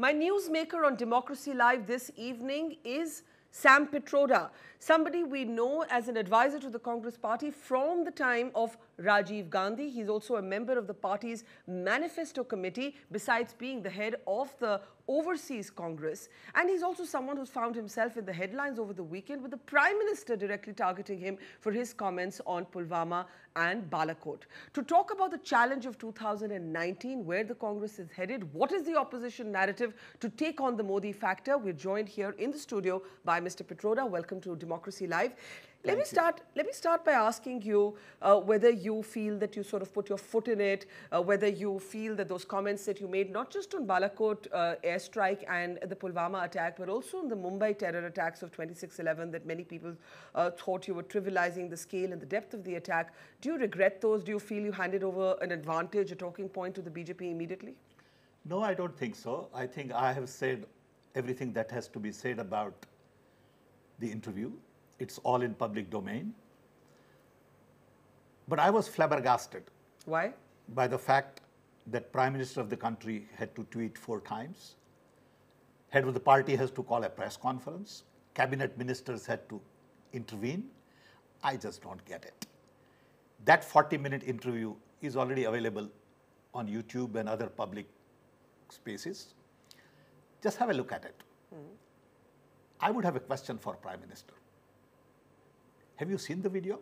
My newsmaker on Democracy Live this evening is Sam Pitroda, somebody we know as an advisor to the Congress Party from the time of Rajiv Gandhi. He's also a member of the party's manifesto committee, besides being the head of the Overseas Congress. And he's also someone who's found himself in the headlines over the weekend, with the Prime Minister directly targeting him for his comments on Pulwama and Balakot. To talk about the challenge of 2019, where the Congress is headed, what is the opposition narrative to take on the Modi factor, we're joined here in the studio by Mr. Pitroda. Welcome to Democracy Live. Let me start by asking you whether you feel that you sort of put your foot in it, whether you feel that those comments that you made, not just on Balakot airstrike and the Pulwama attack, but also on the Mumbai terror attacks of 26/11, that many people thought you were trivializing the scale and the depth of the attack. Do you regret those? Do you feel you handed over an advantage, a talking point to the BJP immediately? No, I don't think so. I think I have said everything that has to be said about the interview. It's all in public domain. But I was flabbergasted. Why? By the fact that Prime Minister of the country had to tweet 4 times. Head of the party has to call a press conference. Cabinet ministers had to intervene. I just don't get it. That 40-minute interview is already available on YouTube and other public spaces. Just have a look at it. I would have a question for Prime Minister. Have you seen the video?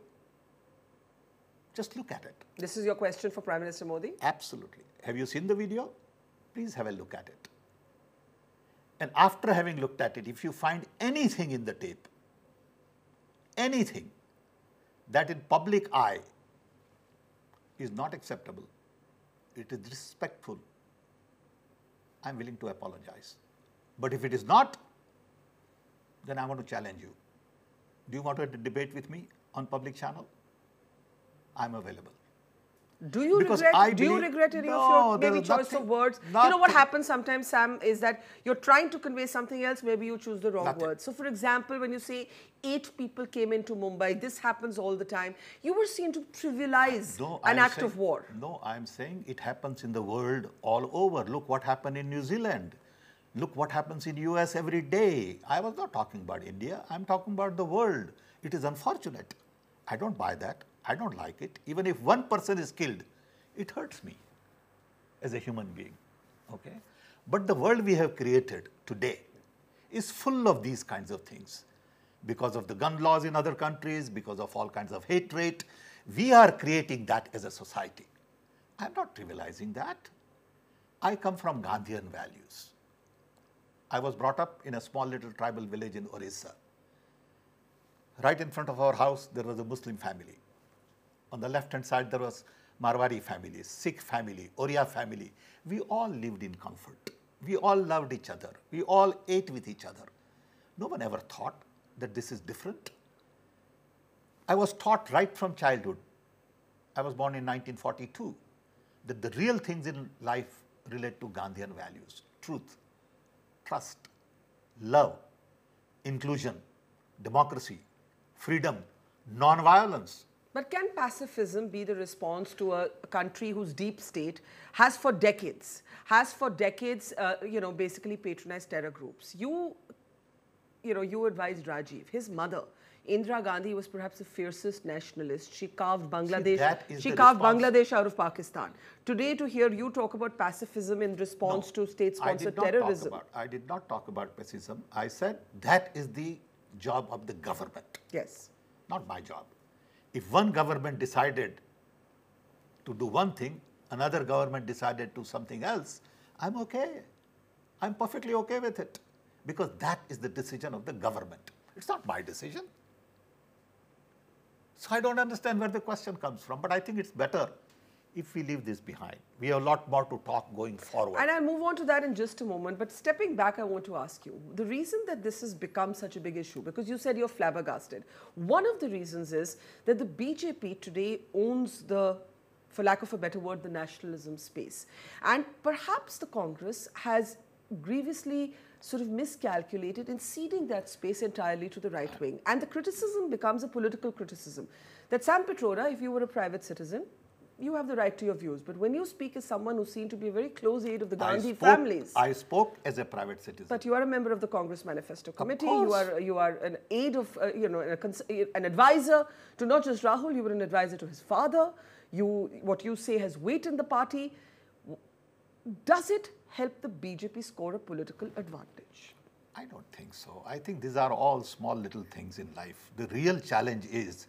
Just look at it. This is your question for Prime Minister Modi? Absolutely. Have you seen the video? Please have a look at it. And after having looked at it, if you find anything in the tape, anything that in public eye is not acceptable, it is disrespectful, I'm willing to apologize. But if it is not, then I want to challenge you. Do you want to debate with me on public channel? I'm available. Do you regret any of your choice of words? You know what happens sometimes, Sam, is that you're trying to convey something else, maybe you choose the wrong word. So, for example, when you say 8 people came into Mumbai, this happens all the time, you were seen to trivialize an act of war. No, I'm saying it happens in the world all over. Look what happened in New Zealand. Look what happens in US every day. I was not talking about India. I'm talking about the world. It is unfortunate. I don't buy that. I don't like it. Even if one person is killed, it hurts me as a human being. Okay? But the world we have created today is full of these kinds of things. Because of the gun laws in other countries, because of all kinds of hate rate, we are creating that as a society. I'm not trivializing that. I come from Gandhian values. I was brought up in a small little tribal village in Orissa. Right in front of our house, there was a Muslim family. On the left-hand side, there was Marwari family, Sikh family, Oriya family. We all lived in comfort. We all loved each other. We all ate with each other. No one ever thought that this is different. I was taught right from childhood. I was born in 1942, that the real things in life relate to Gandhian values, truth, trust, love, inclusion, democracy, freedom, non-violence. But can pacifism be the response to a country whose deep state has for decades, you know, basically patronized terror groups? You advised Rajiv, his mother. Indira Gandhi was perhaps the fiercest nationalist. She carved Bangladesh. She carved Bangladesh out of Pakistan. Today, to hear you talk about pacifism in response to state-sponsored terrorism. I did not talk about pacifism. I said that is the job of the government. Yes. Not my job. If one government decided to do one thing, another government decided to do something else, I'm okay. I'm perfectly okay with it. Because that is the decision of the government. It's not my decision. So I don't understand where the question comes from, but I think it's better if we leave this behind. We have a lot more to talk going forward. And I'll move on to that in just a moment, but stepping back, I want to ask you, the reason that this has become such a big issue, because you said you're flabbergasted, one of the reasons is that the BJP today owns the, for lack of a better word, the nationalism space. And perhaps the Congress has grievously sort of miscalculated in ceding that space entirely to the right wing. And the criticism becomes a political criticism. That Sam Pitroda, if you were a private citizen, you have the right to your views. But when you speak as someone who's seen to be a very close aide of the Gandhi families. I spoke as a private citizen. But you are a member of the Congress Manifesto Committee. You are an aide of, you know, an advisor to not just Rahul, you were an advisor to his father. What you say has weight in the party. Does it help the BJP score a political advantage? I don't think so. I think these are all small little things in life. The real challenge is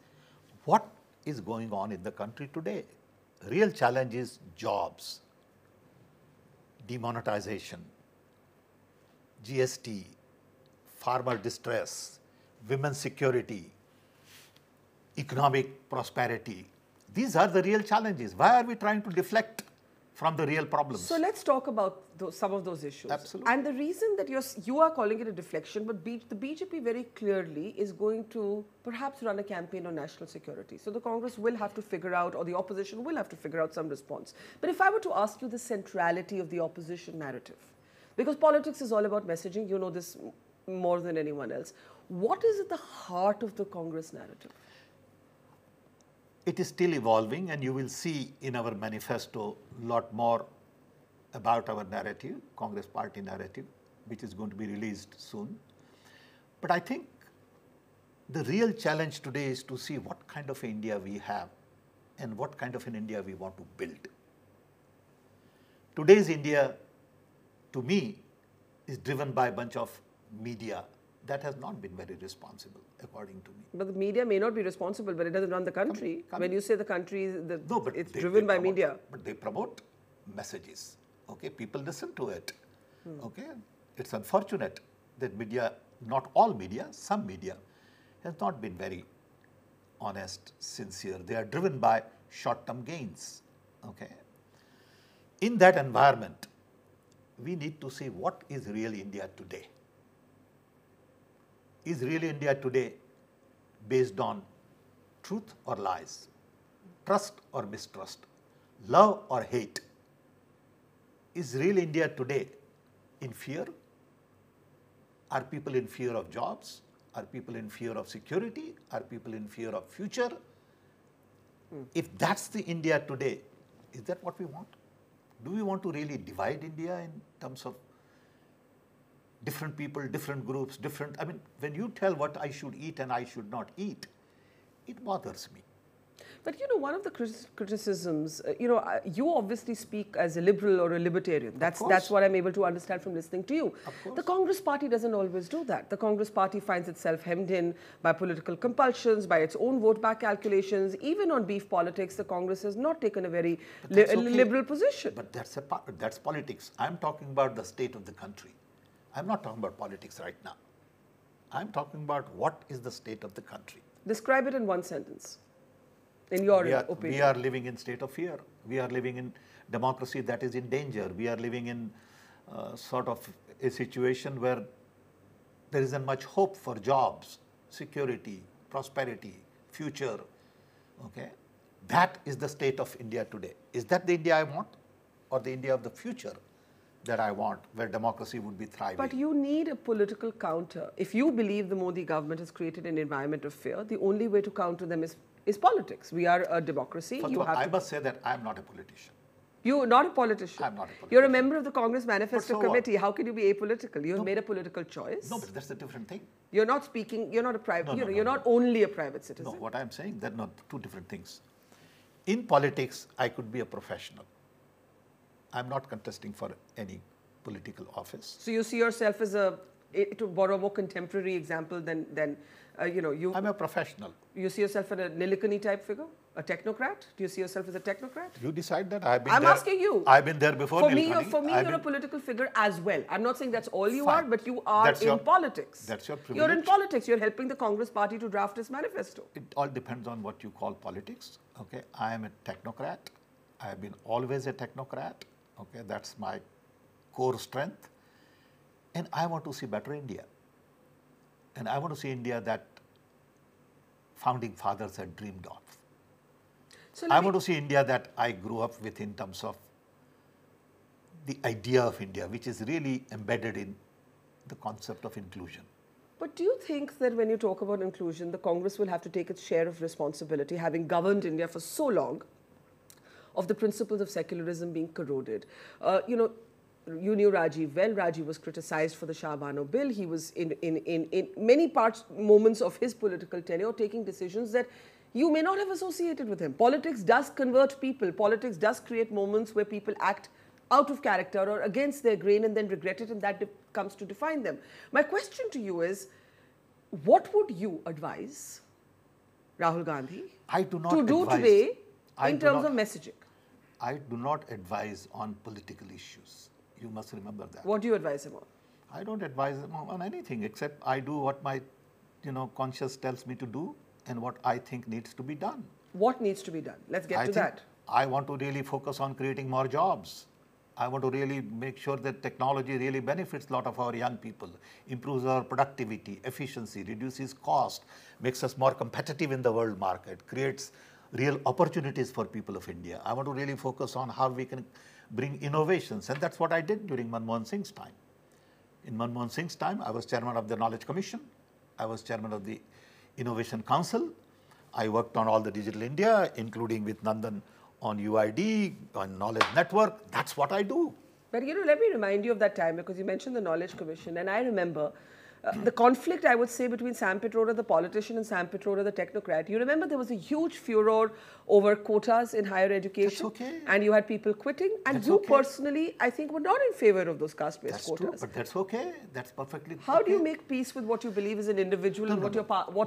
what is going on in the country today. Real challenge is jobs, demonetization, GST, farmer distress, women's security, economic prosperity. These are the real challenges. Why are we trying to deflect from the real problems? So let's talk about some of those issues. Absolutely. And the reason that you are calling it a deflection, but the BJP very clearly is going to perhaps run a campaign on national security. So the Congress will have to figure out, or the opposition will have to figure out some response. But if I were to ask you the centrality of the opposition narrative, because politics is all about messaging, you know this more than anyone else. What is at the heart of the Congress narrative? It is still evolving, and you will see in our manifesto a lot more about our narrative, Congress Party narrative, which is going to be released soon. But I think the real challenge today is to see what kind of India we have and what kind of an India we want to build. Today's India, to me, is driven by a bunch of media that has not been very responsible, according to me. But the media may not be responsible, but it doesn't run the country. When you say the country, it's driven by media. But they promote messages. Okay, people listen to it. Hmm. Okay, it's unfortunate that media, not all media, some media, has not been very honest, sincere. They are driven by short-term gains. Okay, in that environment, we need to see what is real India today. Is really India today based on truth or lies, trust or mistrust, love or hate? Is real India today in fear? Are people in fear of jobs? Are people in fear of security? Are people in fear of future? Mm. If that's the India today, is that what we want? Do we want to really divide India in terms of different people, different groups, different... I mean, when you tell what I should eat and I should not eat, it bothers me. But, you know, one of the criticisms, you know, you obviously speak as a liberal or a libertarian. That's what I'm able to understand from listening to you. The Congress Party doesn't always do that. The Congress Party finds itself hemmed in by political compulsions, by its own vote-back calculations. Even on beef politics, the Congress has not taken a very liberal position. But that's politics. I'm talking about the state of the country. I'm not talking about politics right now. I'm talking about what is the state of the country. Describe it in one sentence, in your opinion. We are living in state of fear. We are living in democracy that is in danger. We are living in sort of a situation where there isn't much hope for jobs, security, prosperity, future. Okay, that is the state of India today. Is that the India I want, or the India of the future that I want, where democracy would be thriving? But you need a political counter. If you believe the Modi government has created an environment of fear, the only way to counter them is politics. We are a democracy. I must say that I am not a politician. You are not a politician. I am not a politician. You are a member of the Congress Manifesto Committee. How can you be apolitical? You have made a political choice. No, but that's a different thing. You are not speaking, you are not a private, only a private citizen. No, what I am saying, they're not two different things. In politics, I could be a professional. I'm not contesting for any political office. So you see yourself as to borrow a more contemporary example than I'm a professional. You see yourself as a Nilekani type figure? A technocrat? Do you see yourself as a technocrat? You decide that. I'm asking you. I've been there before Nilekani. For me, you're a political figure as well. I'm not saying that's all you are, but you are politics. That's your privilege. You're in politics. You're helping the Congress Party to draft its manifesto. It all depends on what you call politics. Okay, I am a technocrat. I have been always a technocrat. Okay, that's my core strength. And I want to see better India. And I want to see India that founding fathers had dreamed of. So I want to see India that I grew up with in terms of the idea of India, which is really embedded in the concept of inclusion. But do you think that when you talk about inclusion, the Congress will have to take its share of responsibility, having governed India for so long, of the principles of secularism being corroded. You knew Rajiv well. Rajiv was criticized for the Shah Bano bill. He was in many moments of his political tenure taking decisions that you may not have associated with him. Politics does convert people. Politics does create moments where people act out of character or against their grain and then regret it, and that comes to define them. My question to you is, what would you advise Rahul Gandhi to do today in terms of messaging? I do not advise on political issues. You must remember that. What do you advise him on? I don't advise him on anything, except I do what my conscience tells me to do and what I think needs to be done. What needs to be done? Let's get to that. I want to really focus on creating more jobs. I want to really make sure that technology really benefits a lot of our young people, improves our productivity, efficiency, reduces cost, makes us more competitive in the world market, creates real opportunities for people of India. I want to really focus on how we can bring innovations, and that's what I did during Manmohan Singh's time. In Manmohan Singh's time, I was chairman of the Knowledge Commission. I was chairman of the Innovation Council. I worked on all the Digital India, including with Nandan on UID, on Knowledge Network. That's what I do. But let me remind you of that time, because you mentioned the Knowledge Commission, and I remember the conflict, I would say, between Sam Pitroda, the politician, and Sam Pitroda, the technocrat. You remember there was a huge furor over quotas in higher education. That's okay. And you had people quitting. And that's you personally, I think, were not in favor of those caste-based quotas. That's true, but that's okay. That's perfectly How do you make peace with what you believe as an individual and what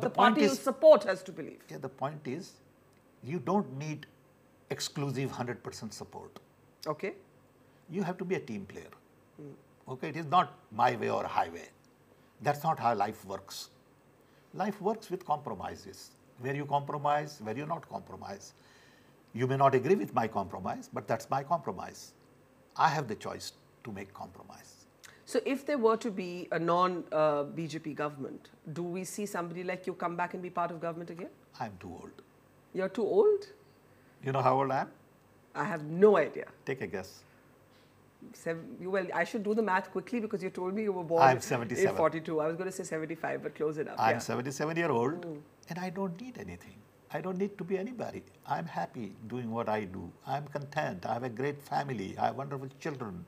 the party you support has to believe? Yeah, the point is, you don't need exclusive 100% support. Okay. You have to be a team player. Okay, it is not my way or highway. That's not how life works. Life works with compromises. Where you compromise, where you not compromise. You may not agree with my compromise, but that's my compromise. I have the choice to make compromise. So if there were to be a non-BJP government, do we see somebody like you come back and be part of government again? I'm too old. You're too old? You know how old I am? I have no idea. Take a guess. Well, I should do the math quickly because you told me you were born in 1942. I was going to say 75, but close enough. I'm 77-year-old and I don't need anything. I don't need to be anybody. I'm happy doing what I do. I'm content. I have a great family. I have wonderful children.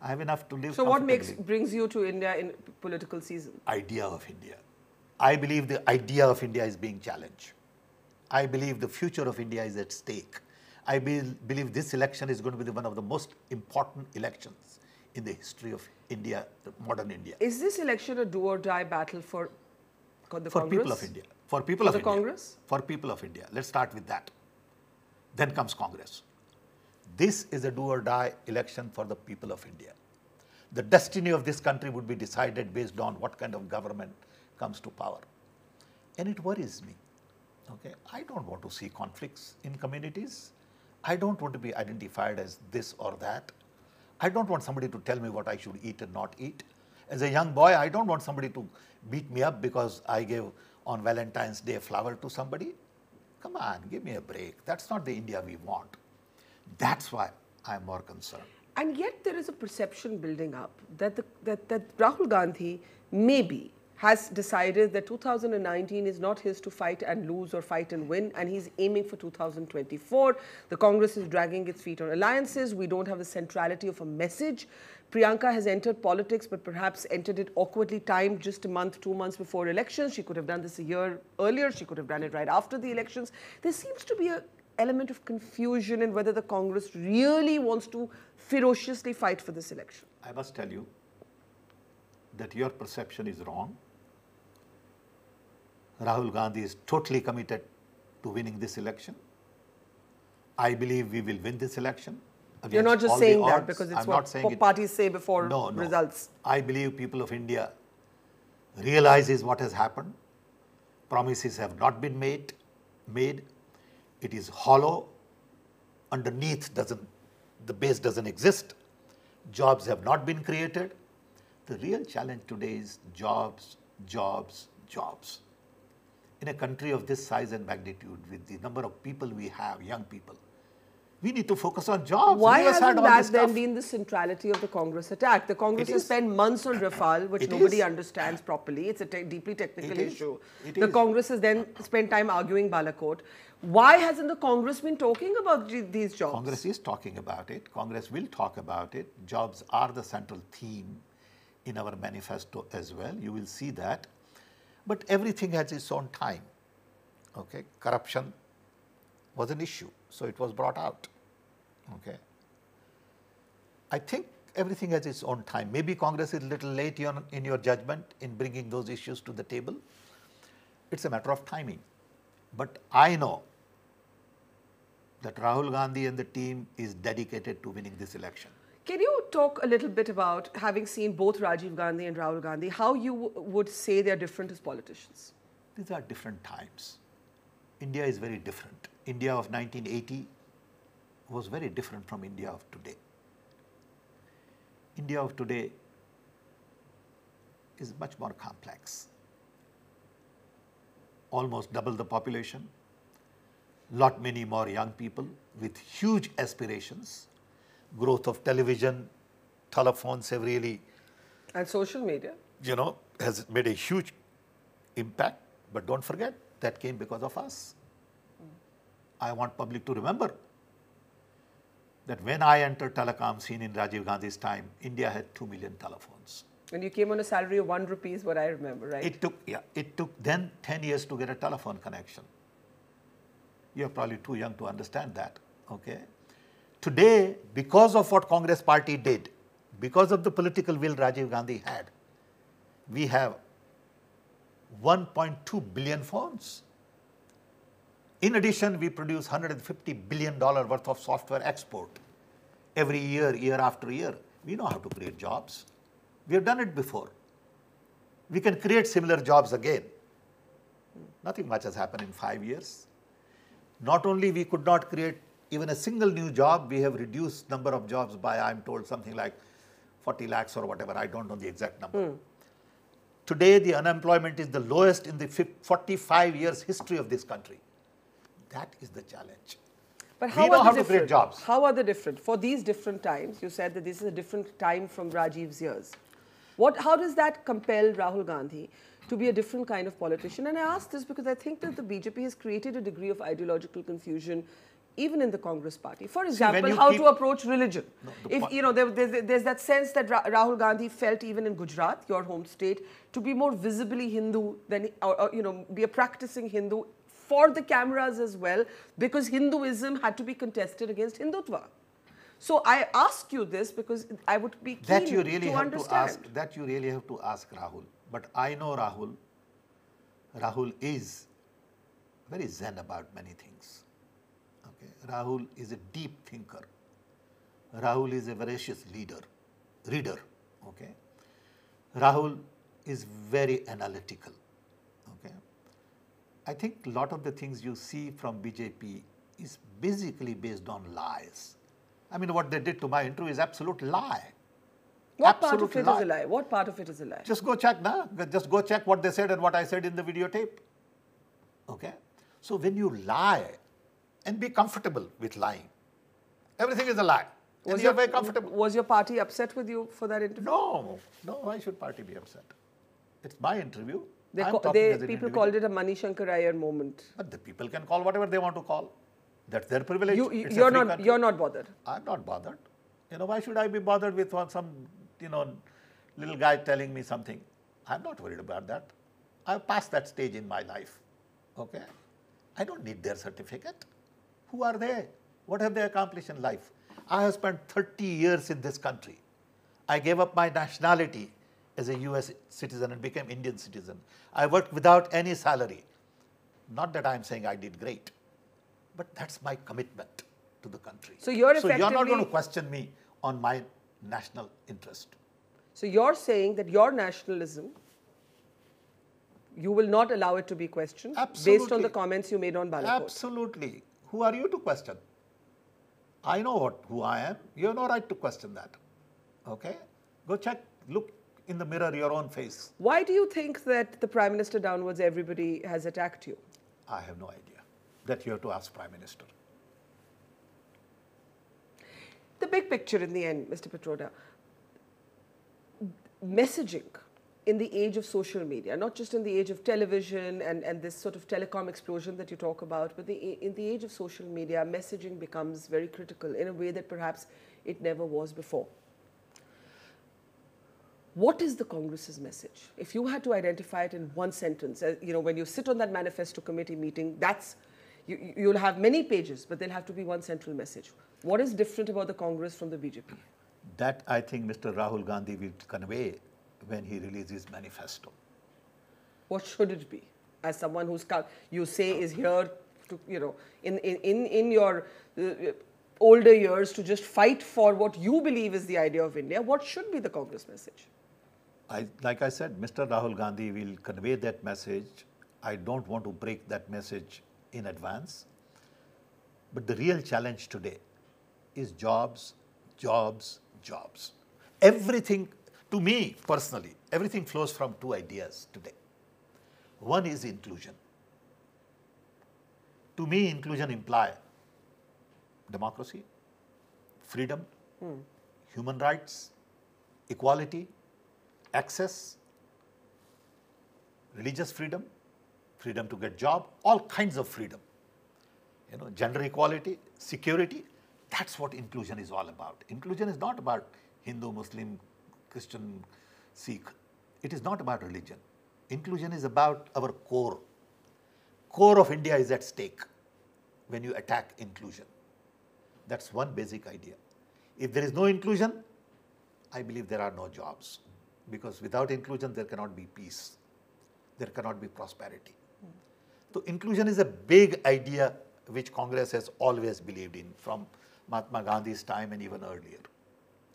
I have enough to live. So what brings you to India in political season? Idea of India. I believe the idea of India is being challenged. I believe the future of India is at stake. I believe this election is going to be one of the most important elections in the history of India, modern India. Is this election a do or die battle for the Congress? For people of India. For people of India. For the Congress? For people of India. Let's start with that. Then comes Congress. This is a do or die election for the people of India. The destiny of this country would be decided based on what kind of government comes to power. And it worries me. Okay? I don't want to see conflicts in communities. I don't want to be identified as this or that. I don't want somebody to tell me what I should eat and not eat. As a young boy, I don't want somebody to beat me up because I gave on Valentine's Day a flower to somebody. Come on, give me a break. That's not the India we want. That's why I'm more concerned. And yet there is a perception building up that, that Rahul Gandhi maybe has decided that 2019 is not his to fight and lose or fight and win, and he's aiming for 2024. The Congress is dragging its feet on alliances. We don't have the centrality of a message. Priyanka has entered politics, but perhaps entered it awkwardly timed just a month, 2 months before elections. She could have done this a year earlier. She could have done it right after the elections. There seems to be an element of confusion in whether the Congress really wants to ferociously fight for this election. I must tell you that your perception is wrong. Rahul Gandhi is totally committed to winning this election. I believe we will win this election. You're not just saying that because it's what parties say before results. I believe people of India realizes what has happened. Promises have not been made. It is hollow. Underneath the base doesn't exist. Jobs have not been created. The real challenge today is jobs, jobs, jobs. In a country of this size and magnitude, with the number of people we have, young people, We need to focus on jobs. Why hasn't that then been the centrality of the Congress attack? The Congress has spent months on Rafale, which nobody understands properly. It's a deeply technical issue. The Congress has then spent time arguing Balakot. Why hasn't the Congress been talking about these jobs? Congress is talking about it. Congress will talk about it. Jobs are the central theme in our manifesto as well. You will see that. But everything has its own time. Okay, corruption was an issue, so it was brought out. Okay, I think everything has its own time. Maybe Congress is a little late in your judgment in bringing those issues to the table. It's a matter of timing. But I know that Rahul Gandhi and the team is dedicated to winning this election. Can you talk a little bit about, having seen both Rajiv Gandhi and Rahul Gandhi, how you would say they are different as politicians? These are different times. India is very different. India of 1980 was very different from India of today. India of today is much more complex. Almost double the population, lot many more young people with huge aspirations. Growth of television, telephones have really... And social media. You know, has made a huge impact. But don't forget, that came because of us. I want public to remember that when I entered telecom scene in Rajiv Gandhi's time, India had 2 million telephones. And you came on a salary of 1 rupee is what I remember, right? It took then 10 years to get a telephone connection. You're probably too young to understand that, okay? Today, because of what Congress Party did, because of the political will Rajiv Gandhi had, we have 1.2 billion phones. In addition, we produce $150 billion worth of software export every year, year after year. We know how to create jobs. We have done it before. We can create similar jobs again. Nothing much has happened in 5 years. Not only we could not create even a single new job, we have reduced number of jobs by, I'm told, something like 40 lakhs or whatever. I don't know the exact number. Today, the unemployment is the lowest in the 45 years history of this country. That is the challenge. But how are they different? How are they different? For these different times, you said that this is a different time from Rajiv's years. How does that compel Rahul Gandhi to be a different kind of politician? And I ask this because I think that the BJP has created a degree of ideological confusion even in the Congress Party. For example, how to approach religion. There's that sense that Rahul Gandhi felt even in Gujarat, your home state, to be more visibly Hindu than, be a practicing Hindu for the cameras as well, because Hinduism had to be contested against Hindutva. So I ask you this because I would be keen to understand. That you really have to ask Rahul. But I know Rahul. Rahul is very zen about many things. Rahul is a deep thinker. Rahul is a voracious reader. Okay. Rahul is very analytical. Okay. I think a lot of the things you see from BJP is basically based on lies. I mean, what they did to my interview is absolute lie. What part of it is a lie? Just go check, nah? Just go check what they said and what I said in the videotape. Okay. So when you lie, and be comfortable with lying. Everything is a lie. And you're very comfortable. Was your party upset with you for that interview? No. No, why should party be upset? It's my interview. People called it a Mani Shankarayar moment. But the people can call whatever they want to call. That's their privilege. You're not bothered. I'm not bothered. You know, why should I be bothered with some, little guy telling me something? I'm not worried about that. I've passed that stage in my life. Okay? I don't need their certificate. Who are they? What have they accomplished in life? I have spent 30 years in this country. I gave up my nationality as a US citizen and became Indian citizen. I worked without any salary. Not that I'm saying I did great, but that's my commitment to the country. So you're not going to question me on my national interest. So you're saying that your nationalism, you will not allow it to be questioned based on the comments you made on Balakot. Absolutely. Who are you to question? I know who I am. You have no right to question that. Okay? Go check, look in the mirror, your own face. Why do you think that the Prime Minister downwards, everybody has attacked you? I have no idea. That you have to ask Prime Minister. big picture in the end, Mr. Pitroda. Messaging in the age of social media, not just in the age of television and this sort of telecom explosion that you talk about, but in the age of social media, messaging becomes very critical in a way that perhaps it never was before. What is the Congress's message? If you had to identify it in one sentence, you know, when you sit on that manifesto committee meeting, that's, you'll have many pages, but there'll have to be one central message. What is different about the Congress from the BJP? That I think Mr. Rahul Gandhi will convey when he releases his manifesto. What should it be? As someone who's, you say, is here to, you know, in your older years to just fight for what you believe is the idea of India, what should be the Congress message? Like I said, Mr. Rahul Gandhi will convey that message. I don't want to break that message in advance. But the real challenge today is jobs, jobs, jobs. Everything, to me personally, everything flows from two ideas today. One is inclusion. To me, inclusion implies democracy, freedom, human rights, equality, access, religious freedom, freedom to get job, all kinds of freedom. You know, gender equality, security, that's what inclusion is all about. Inclusion is not about Hindu, Muslim, Christian, Sikh. It is not about religion. Inclusion is about our core. Core of India is at stake when you attack inclusion. That's one basic idea. If there is no inclusion, I believe there are no jobs. Because without inclusion, there cannot be peace. There cannot be prosperity. So inclusion is a big idea which Congress has always believed in from Mahatma Gandhi's time and even earlier.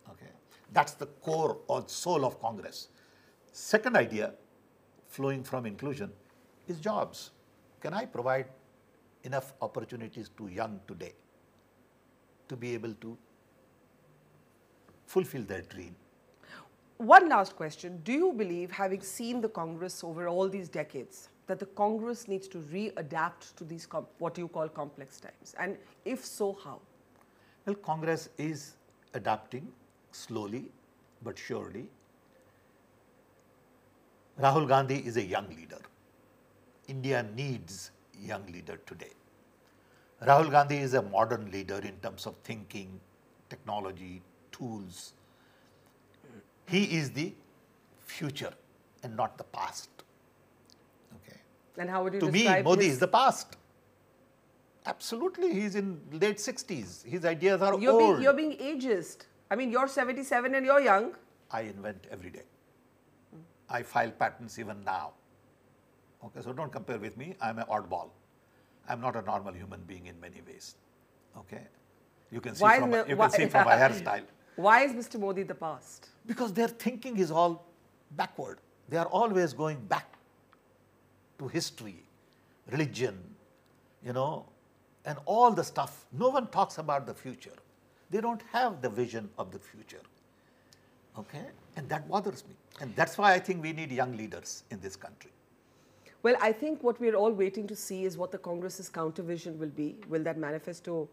Okay. That's the core or soul of Congress. Second idea flowing from inclusion is jobs. Can I provide enough opportunities to young today to be able to fulfill their dream? One last question. Do you believe, having seen the Congress over all these decades, that the Congress needs to readapt to these, what you call, complex times? And if so, how? Well, Congress is adapting slowly but surely. Rahul Gandhi is a young leader. India needs a young leader today. Rahul Gandhi is a modern leader in terms of thinking, technology, tools. He is the future and not the past. Okay. And how would you describe him? To me, Modi is the past. Absolutely, he's in late 60s. His ideas are old. You're being ageist. I mean, you're 77 and you're young. I invent every day. I file patents even now. Okay, so don't compare with me. I'm an oddball. I'm not a normal human being in many ways. Okay, you can see from my hairstyle. Why is Mr. Modi the past? Because their thinking is all backward. They are always going back to history, religion, you know, and all the stuff. No one talks about the future. They don't have the vision of the future. Okay, and that bothers me. And that's why I think we need young leaders in this country. Well, I think what we're all waiting to see is what the Congress's countervision will be. Will that manifesto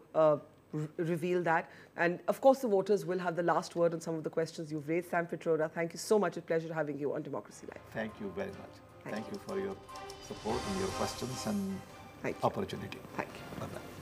reveal that? And of course, the voters will have the last word on some of the questions you've raised. Sam Pitroda, thank you so much. It's a pleasure having you on Democracy Live. Thank you very much. Thank you for your support and your questions and opportunity. Thank you. Bye-bye.